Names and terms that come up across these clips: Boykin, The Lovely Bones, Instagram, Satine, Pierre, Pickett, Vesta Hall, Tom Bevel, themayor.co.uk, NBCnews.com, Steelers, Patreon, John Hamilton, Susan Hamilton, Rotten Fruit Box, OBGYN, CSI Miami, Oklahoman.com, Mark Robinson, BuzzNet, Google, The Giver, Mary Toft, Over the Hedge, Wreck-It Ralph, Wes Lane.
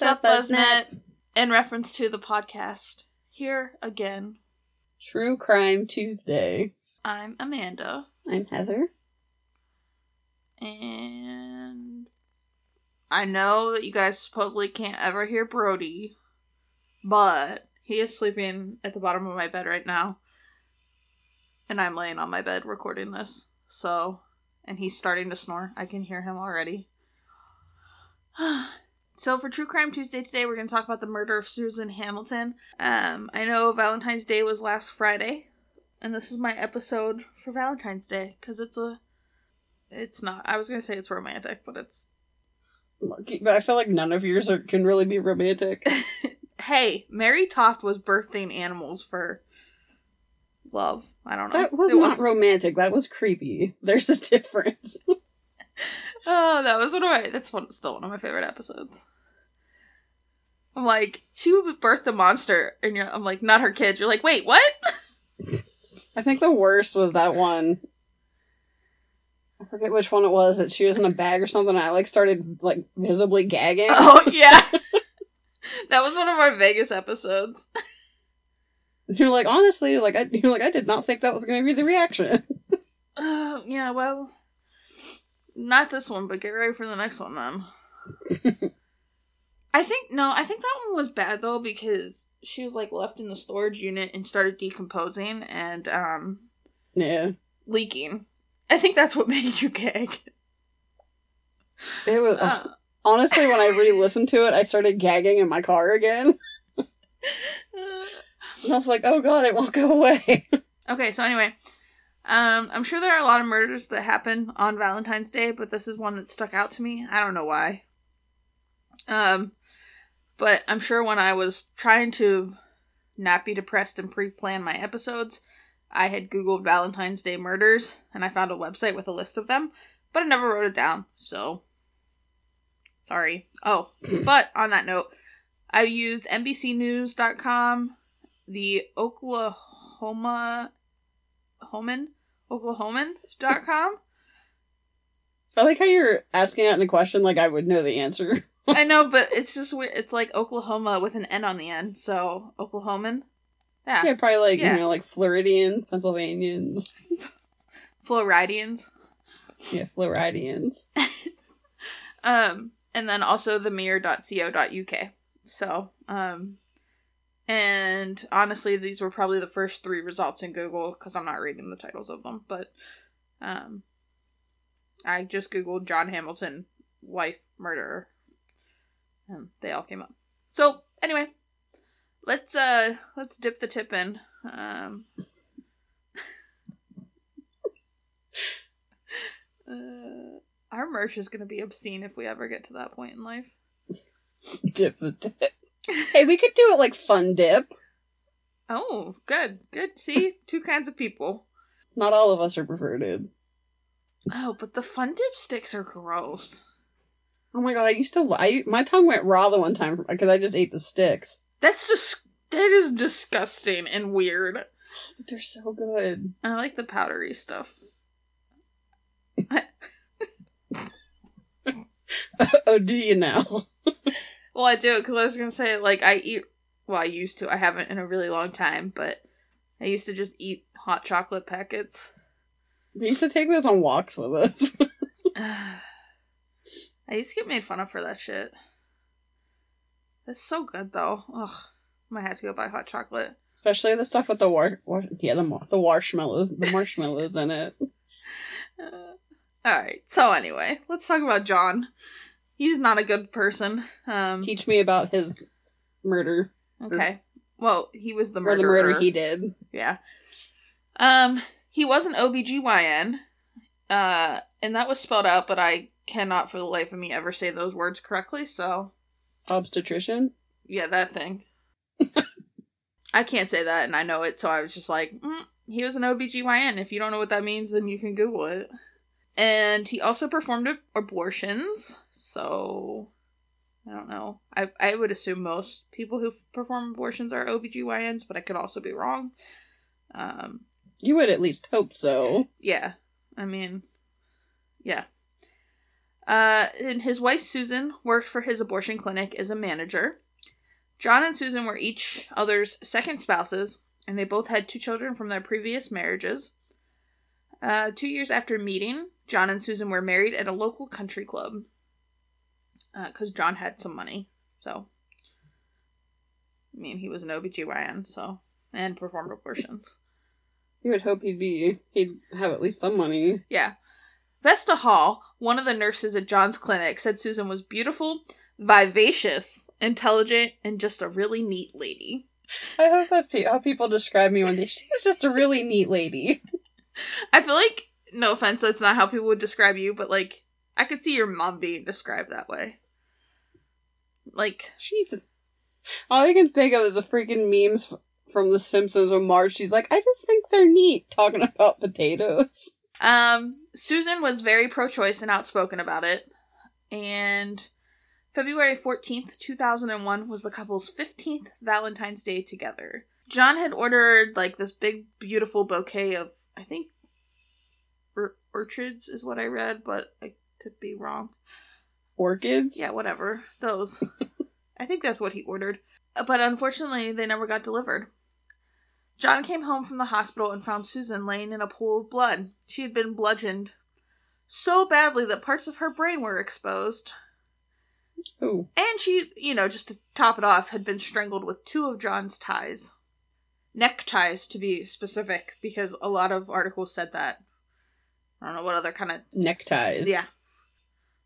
Sup, BuzzNet? In reference to the podcast. Here again. True Crime Tuesday. I'm Amanda. I'm Heather. And I know that you guys supposedly can't ever hear Brody, but he is sleeping at the bottom of my bed right now. And I'm laying on my bed recording this. So, and he's starting to snore. I can hear him already. So for True Crime Tuesday today, we're going to talk about the murder of Susan Hamilton. I know Valentine's Day was last Friday, and this is my episode for Valentine's Day, because it's not, I was going to say it's romantic, but it's... But I feel like none of yours can really be romantic. Hey, Mary Toft was birthing animals for love. I don't know. That was not romantic. That was creepy. There's a difference. Oh, that was still one of my favorite episodes. I'm like, she would birth the monster, and I'm like, not her kid. You're like, wait, what? I think the worst was that one. I forget which one it was, that she was in a bag or something, and I started visibly gagging. Oh, yeah. That was one of our Vegas episodes. You're like, honestly, I did not think that was going to be the reaction. Yeah, well, not this one, but get ready for the next one, then. I think that one was bad, though, because she was, left in the storage unit and started decomposing and, leaking. I think that's what made you gag. It was... Honestly, when I re-listened to it, I started gagging in my car again. And I was like, oh god, it won't go away. Okay, so anyway. I'm sure there are a lot of murders that happen on Valentine's Day, but this is one that stuck out to me. I don't know why. But I'm sure when I was trying to not be depressed and pre-plan my episodes, I had Googled Valentine's Day murders, and I found a website with a list of them, but I never wrote it down, so... Sorry. Oh, but on that note, I used NBCnews.com, the Oklahoman.com. I like how you're asking that in a question like I would know the answer. I know, but it's just weird. It's like Oklahoma with an N on the end, so Oklahoman. Yeah. Yeah, probably Floridians, Pennsylvanians. Floridians. Yeah, Floridians. And then also themayor.co.uk. So, and honestly, these were probably the first three results in Google, because I'm not reading the titles of them, but, I just Googled John Hamilton, wife, murderer, and they all came up. So, anyway, let's dip the tip in. Our merch is going to be obscene if we ever get to that point in life. Dip the dip. Hey, we could do it like Fun Dip. Oh, good. Good. See? Two kinds of people. Not all of us are perverted. Oh, but the Fun Dip sticks are gross. Oh my god, my tongue went raw the one time because I just ate the sticks. That is disgusting and weird. But they're so good. I like the powdery stuff. Oh, do you now? Well, I do, because I was going to say, I used to. I haven't in a really long time, but I used to just eat hot chocolate packets. We used to take those on walks with us. I used to get made fun of for that shit. That's so good, though. Ugh, I might have to go buy hot chocolate. Especially the stuff with the marshmallows in it. Alright, so anyway, let's talk about John. He's not a good person. Teach me about his murder. Okay. Well, he was the murderer. Or the murder he did. Yeah. He was an OBGYN, and that was spelled out, but I cannot for the life of me ever say those words correctly, so... Obstetrician? Yeah, that thing. I can't say that, and I know it, so I was just like, he was an OBGYN. If you don't know what that means, then you can Google it. And he also performed abortions, so I don't know. I would assume most people who perform abortions are OBGYNs, but I could also be wrong. You would at least hope so. Yeah. I mean, yeah. And his wife, Susan, worked for his abortion clinic as a manager. John and Susan were each other's second spouses, and they both had two children from their previous marriages. 2 years after meeting, John and Susan were married at a local country club. Because John had some money, so. I mean, he was an OBGYN, so. And performed abortions. You would hope he'd have at least some money. Yeah. Vesta Hall, one of the nurses at John's clinic, said Susan was beautiful, vivacious, intelligent, and just a really neat lady. I hope that's how people describe me one day. She's just a really neat lady. I feel like, no offense, that's not how people would describe you, but, like, I could see your mom being described that way. Like, Jesus. All I can think of is the freaking memes from The Simpsons where Marge, she's like, I just think they're neat, talking about potatoes. Susan was very pro-choice and outspoken about it. And February 14th, 2001 was the couple's 15th Valentine's Day together. John had ordered, like, this big, beautiful bouquet of, I think, orchids is what I read, but I could be wrong. Orchids? Yeah, whatever. Those. I think that's what he ordered. But unfortunately, they never got delivered. John came home from the hospital and found Susan laying in a pool of blood. She had been bludgeoned so badly that parts of her brain were exposed. Ooh. And she, you know, just to top it off, had been strangled with two of John's ties. Neckties, to be specific, because a lot of articles said that. I don't know what other kind of... Neckties. Yeah.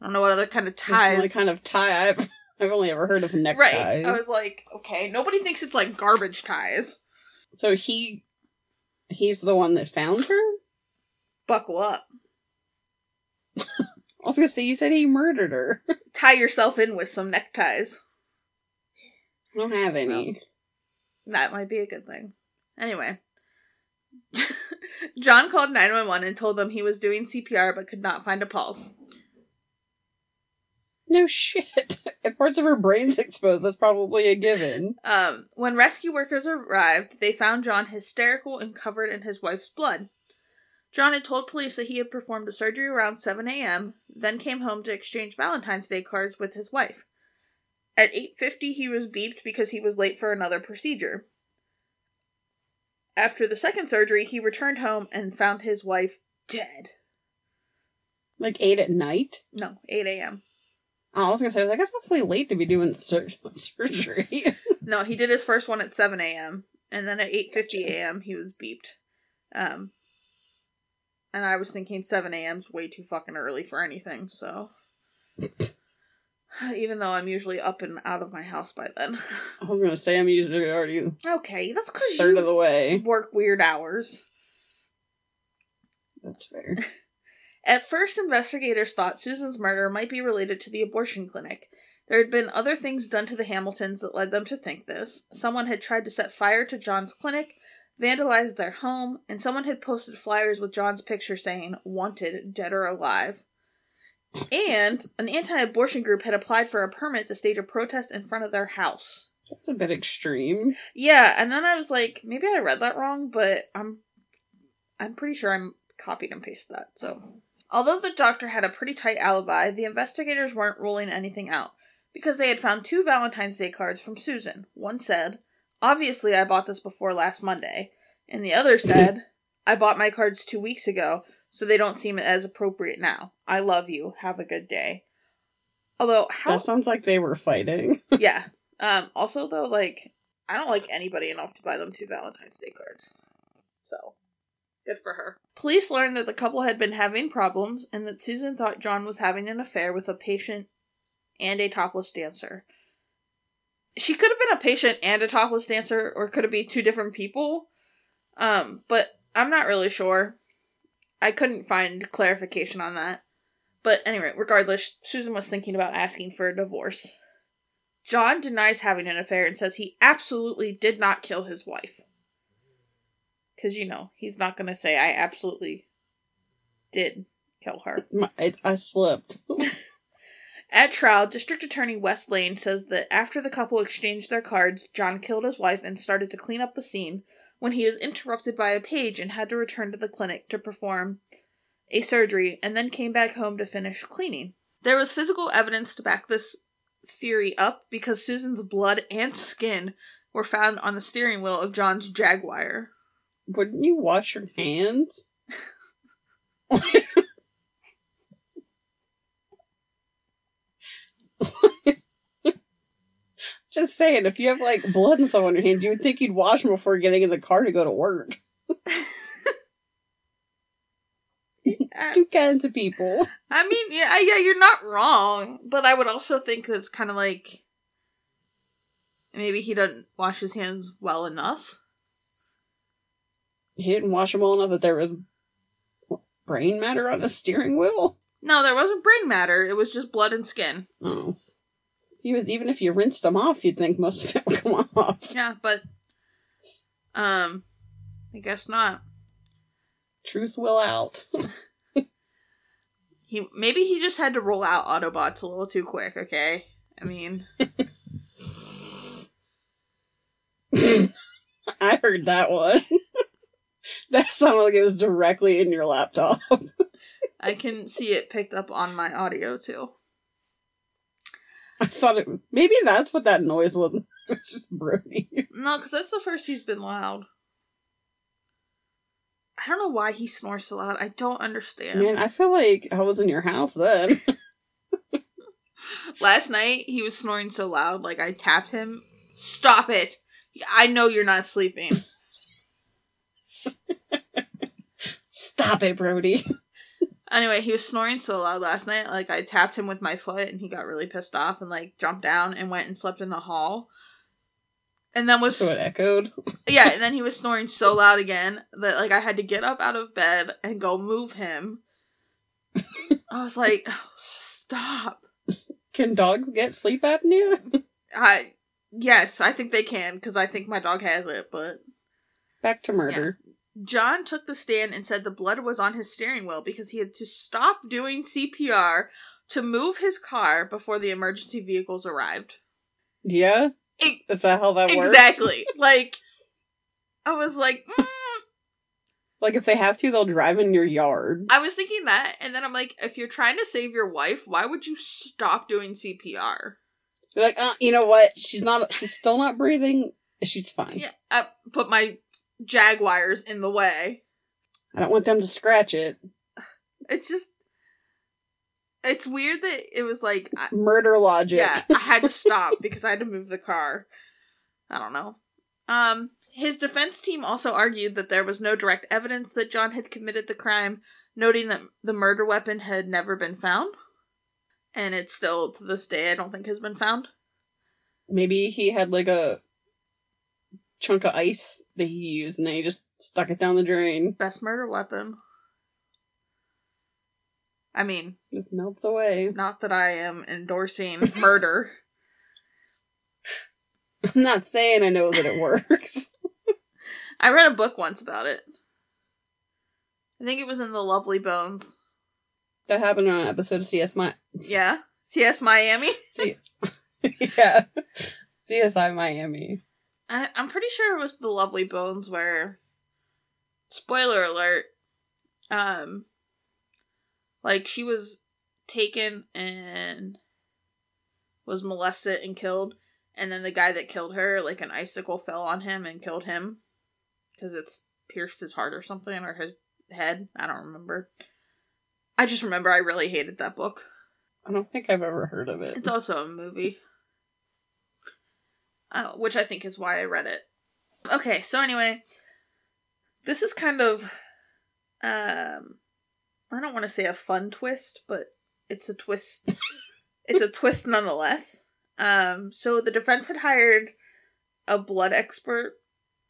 I don't know what other kind of ties. This is the kind of tie I've only ever heard of neckties. Right. I was like, okay, nobody thinks it's like garbage ties. So he's the one that found her? Buckle up. I was going to say, you said he murdered her. Tie yourself in with some neckties. I don't have any. So, that might be a good thing. Anyway. John called 911 and told them he was doing CPR but could not find a pulse. No shit. If parts of her brain's exposed, that's probably a given. When rescue workers arrived, they found John hysterical and covered in his wife's blood. John had told police that he had performed a surgery around 7 a.m., then came home to exchange Valentine's Day cards with his wife. At 8:50, he was beeped because he was late for another procedure. After the second surgery, he returned home and found his wife dead. Like 8 at night? No, 8 a.m. Oh, I was going to say, I was like, that's awfully late to be doing surgery. No, he did his first one at 7 a.m. And then at 8:50 a.m. he was beeped. And I was thinking 7 a.m. is way too fucking early for anything, so. Even though I'm usually up and out of my house by then. I was going to say, I'm usually already... Okay, that's because you of the way. Work weird hours. That's fair. At first, investigators thought Susan's murder might be related to the abortion clinic. There had been other things done to the Hamiltons that led them to think this. Someone had tried to set fire to John's clinic, vandalized their home, and someone had posted flyers with John's picture saying, "Wanted, dead or alive." And an anti-abortion group had applied for a permit to stage a protest in front of their house. That's a bit extreme. Yeah, and then I was like, maybe I read that wrong, but I'm pretty sure I'm copied and pasted that, so... Although the doctor had a pretty tight alibi, the investigators weren't ruling anything out, because they had found two Valentine's Day cards from Susan. One said, "Obviously I bought this before last Monday," and the other said, "I bought my cards 2 weeks ago, so they don't seem as appropriate now. I love you. Have a good day." Although, that sounds like they were fighting. Yeah. Also, though, like, I don't like anybody enough to buy them two Valentine's Day cards. So... Good for her. Police learned that the couple had been having problems and that Susan thought John was having an affair with a patient and a topless dancer. She could have been a patient and a topless dancer, or could it be two different people? But I'm not really sure. I couldn't find clarification on that. But anyway, regardless, Susan was thinking about asking for a divorce. John denies having an affair and says he absolutely did not kill his wife. Because, you know, he's not going to say, "I absolutely did kill her. I slipped." At trial, District Attorney Wes Lane says that after the couple exchanged their cards, John killed his wife and started to clean up the scene when he was interrupted by a page and had to return to the clinic to perform a surgery, and then came back home to finish cleaning. There was physical evidence to back this theory up because Susan's blood and skin were found on the steering wheel of John's Jaguar. Wouldn't you wash your hands? Just saying, if you have, like, blood and stuff on your hands, you would think you'd wash them before getting in the car to go to work. Two kinds of people. I mean, yeah, you're not wrong, but I would also think that's kind of like, maybe he doesn't wash his hands well enough. He didn't wash them well enough that there was brain matter on the steering wheel? No, there wasn't brain matter. It was just blood and skin. Oh. Even if you rinsed them off, you'd think most of it would come off. Yeah, but, I guess not. Truth will out. Maybe he just had to roll out Autobots a little too quick, okay? I mean... I heard that one. That sounded like it was directly in your laptop. I can see it picked up on my audio, too. I thought maybe that's what that noise was. It's just Brody. No, because that's the first he's been loud. I don't know why he snores so loud. I don't understand. Man, I feel like I was in your house then. Last night, he was snoring so loud, like, I tapped him. Stop it! I know you're not sleeping. Stop it, Brody. Anyway, he was snoring so loud last night, like, I tapped him with my foot, and he got really pissed off and, like, jumped down and went and slept in the hall. And then was... So it echoed? Yeah, and then he was snoring so loud again that, like, I had to get up out of bed and go move him. I was like, oh, stop. Can dogs get sleep apnea? Yes, I think they can, because I think my dog has it, but... Back to murder. Yeah. John took the stand and said the blood was on his steering wheel because he had to stop doing CPR to move his car before the emergency vehicles arrived. Yeah? Is that how that works? Exactly. Like, I was like, Like, if they have to, they'll drive in your yard. I was thinking that, and then I'm like, if you're trying to save your wife, why would you stop doing CPR? You're like, you know what? She's still not breathing. She's fine. Yeah, I put my... Jaguars in the way. I don't want them to scratch it. It's just... It's weird that it was like... Murder logic. Yeah, I had to stop because I had to move the car. I don't know. His defense team also argued that there was no direct evidence that John had committed the crime, noting that the murder weapon had never been found. And it's still, to this day, I don't think has been found. Maybe he had like a... chunk of ice that he used and then he just stuck it down the drain. Best murder weapon. I mean, it melts away. Not that I am endorsing murder. I'm not saying I know that it works. I read a book once about it. I think it was in The Lovely Bones. That happened on an episode of CS Miami. Yeah? CS Miami? Yeah. CSI Miami. I'm pretty sure it was The Lovely Bones where, spoiler alert, like, she was taken and was molested and killed, and then the guy that killed her, like, an icicle fell on him and killed him, because it's pierced his heart or something, or his head, I don't remember. I just remember I really hated that book. I don't think I've ever heard of it. It's also a movie. Which I think is why I read it. Okay, so anyway, this is kind of, I don't want to say a fun twist, but it's a twist. It's a twist nonetheless. So the defense had hired a blood expert,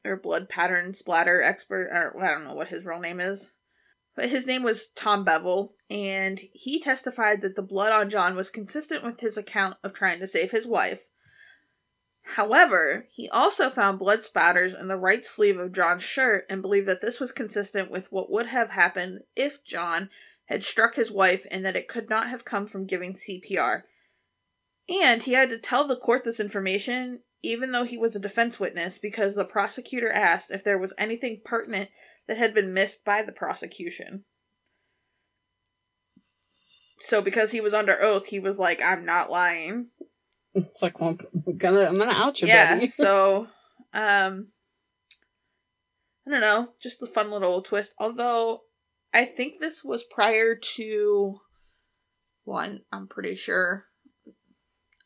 or blood pattern splatter expert, or I don't know what his real name is. But his name was Tom Bevel, and he testified that the blood on John was consistent with his account of trying to save his wife. However, he also found blood spatters in the right sleeve of John's shirt and believed that this was consistent with what would have happened if John had struck his wife and that it could not have come from giving CPR. And he had to tell the court this information, even though he was a defense witness, because the prosecutor asked if there was anything pertinent that had been missed by the prosecution. So because he was under oath, he was like, I'm not lying. It's like, well, I'm gonna out you, buddy. Yeah, so, I don't know, just a fun little twist. Although, I think this was prior to one, I'm pretty sure.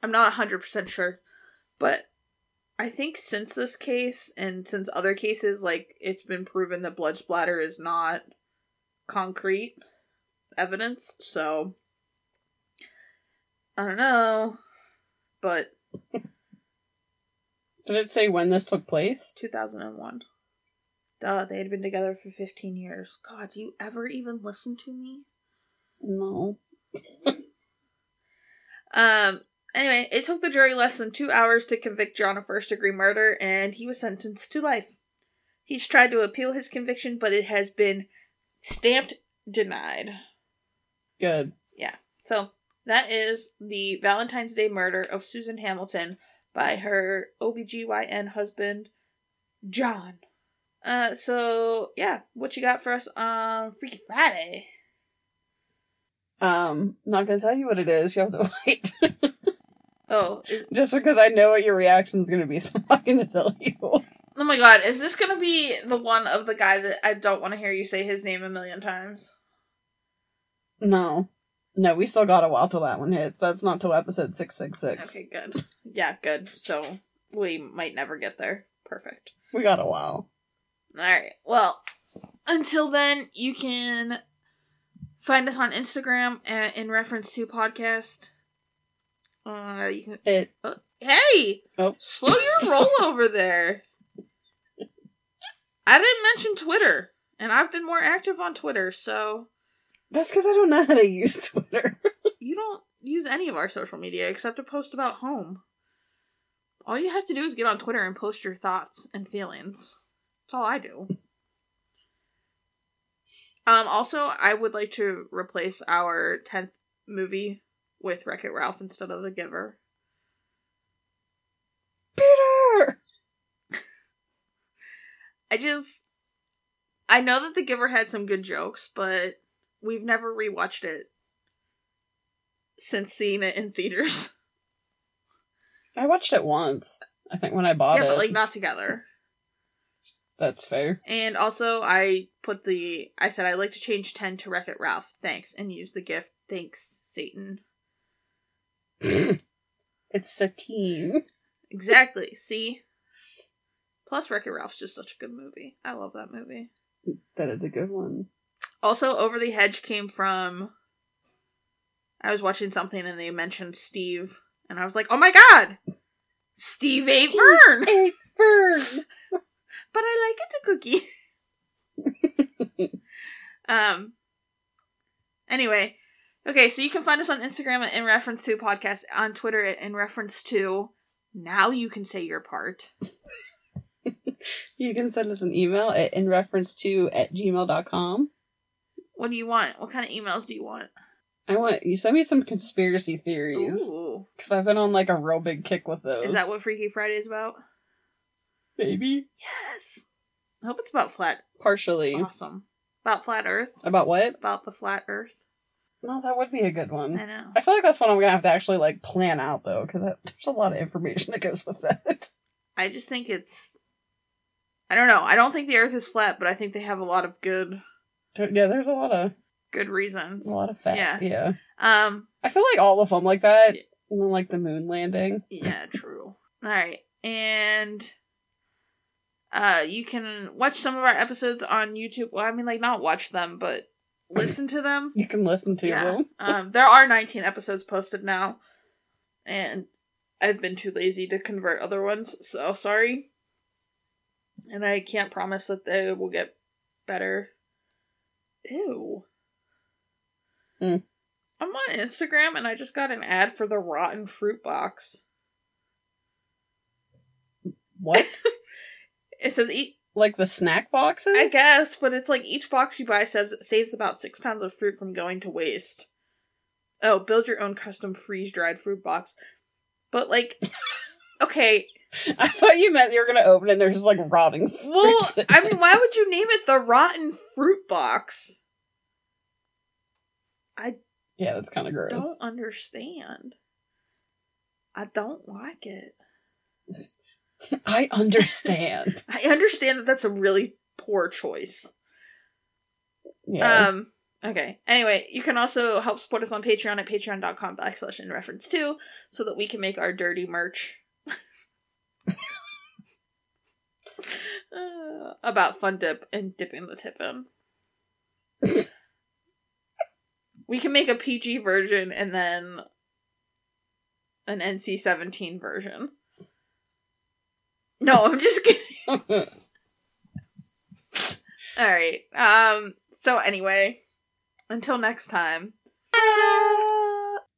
I'm not 100% sure, but I think since this case and since other cases, like, it's been proven that blood splatter is not concrete evidence, so I don't know. But did it say when this took place? 2001. Duh, they had been together for 15 years. God, do you ever even listen to me? No. Anyway, it took the jury less than 2 hours to convict John of first-degree murder, and he was sentenced to life. He's tried to appeal his conviction, but it has been stamped denied. Good. Yeah. So that is the Valentine's Day murder of Susan Hamilton by her OBGYN husband, John. So, yeah, what you got for us on Freaky Friday? Not gonna tell you what it is. You have to wait. Oh. Just because I know what your reaction's gonna be, so I'm not gonna tell you. Oh my god, is this gonna be the one of the guy that I don't want to hear you say his name a million times? No. No, we still got a while till that one hits. That's not till episode 666. Okay, good. Yeah, good. So, we might never get there. Perfect. We got a while. Alright, well, until then, you can find us on Instagram in reference to podcast. You can... hey! Oh. Slow your roll over there! I didn't mention Twitter, and I've been more active on Twitter, so... That's because I don't know how to use Twitter. You don't use any of our social media except to post about home. All you have to do is get on Twitter and post your thoughts and feelings. That's all I do. Also, I would like to replace our 10th movie with Wreck-It Ralph instead of The Giver. Peter! I know that The Giver had some good jokes, but... We've never rewatched it since seeing it in theaters. I watched it once, I think, when I bought it. Yeah, but, like, not together. That's fair. And also, I said I'd like to change 10 to Wreck-It Ralph. Thanks. And use the gift. Thanks, Satan. It's Satine. Exactly. See? Plus, Wreck-It Ralph's just such a good movie. I love that movie. That is a good one. Also, Over the Hedge came from... I was watching something and they mentioned Steve. And I was like, oh my god! Steve ate Vern! Steve ate Vern! But I like it a cookie. Anyway. Okay, so you can find us on Instagram at In Reference To Podcast. On Twitter at In Reference To. Now you can say your part. You can send us an email at inreferenceto@gmail.com. What do you want? What kind of emails do you want? You send me some conspiracy theories. Ooh. Because I've been on, like, a real big kick with those. Is that what Freaky Friday is about? Maybe. Yes. I hope it's about flat. Partially. Awesome. About flat earth. About what? About the flat earth. Well, that would be a good one. I know. I feel like that's one I'm going to have to actually, like, plan out, though, because there's a lot of information that goes with that. I just think it's... I don't know. I don't think the earth is flat, but I think they have a lot of good... Yeah, there's a lot of... Good reasons. A lot of facts. Yeah. I feel like all of them like that. Yeah. And then, like, the moon landing. Yeah, true. Alright, and... you can watch some of our episodes on YouTube. Well, I mean, like, not watch them, but listen to them. You can listen to them. There are 19 episodes posted now. And I've been too lazy to convert other ones, so sorry. And I can't promise that they will get better... Ew. Mm. I'm on Instagram and I just got an ad for the Rotten Fruit Box. What? It says eat... Like the snack boxes? I guess, but it's like each box you buy saves about 6 pounds of fruit from going to waste. Oh, build your own custom freeze-dried fruit box. But like... Okay... I thought you meant you were going to open it and they're just, like, rotting fruit. Well, I mean, why would you name it the Rotten Fruit Box? I Yeah, that's kind of gross. I don't understand. I don't like it. I understand. I understand that that's a really poor choice. Yeah. Okay. Anyway, you can also help support us on Patreon at patreon.com/inreference2 so that we can make our dirty merch about Fun Dip and dipping the tip in. We can make a PG version and then an NC-17 version. No, I'm just kidding. All right. So anyway, until next time. Ta-da!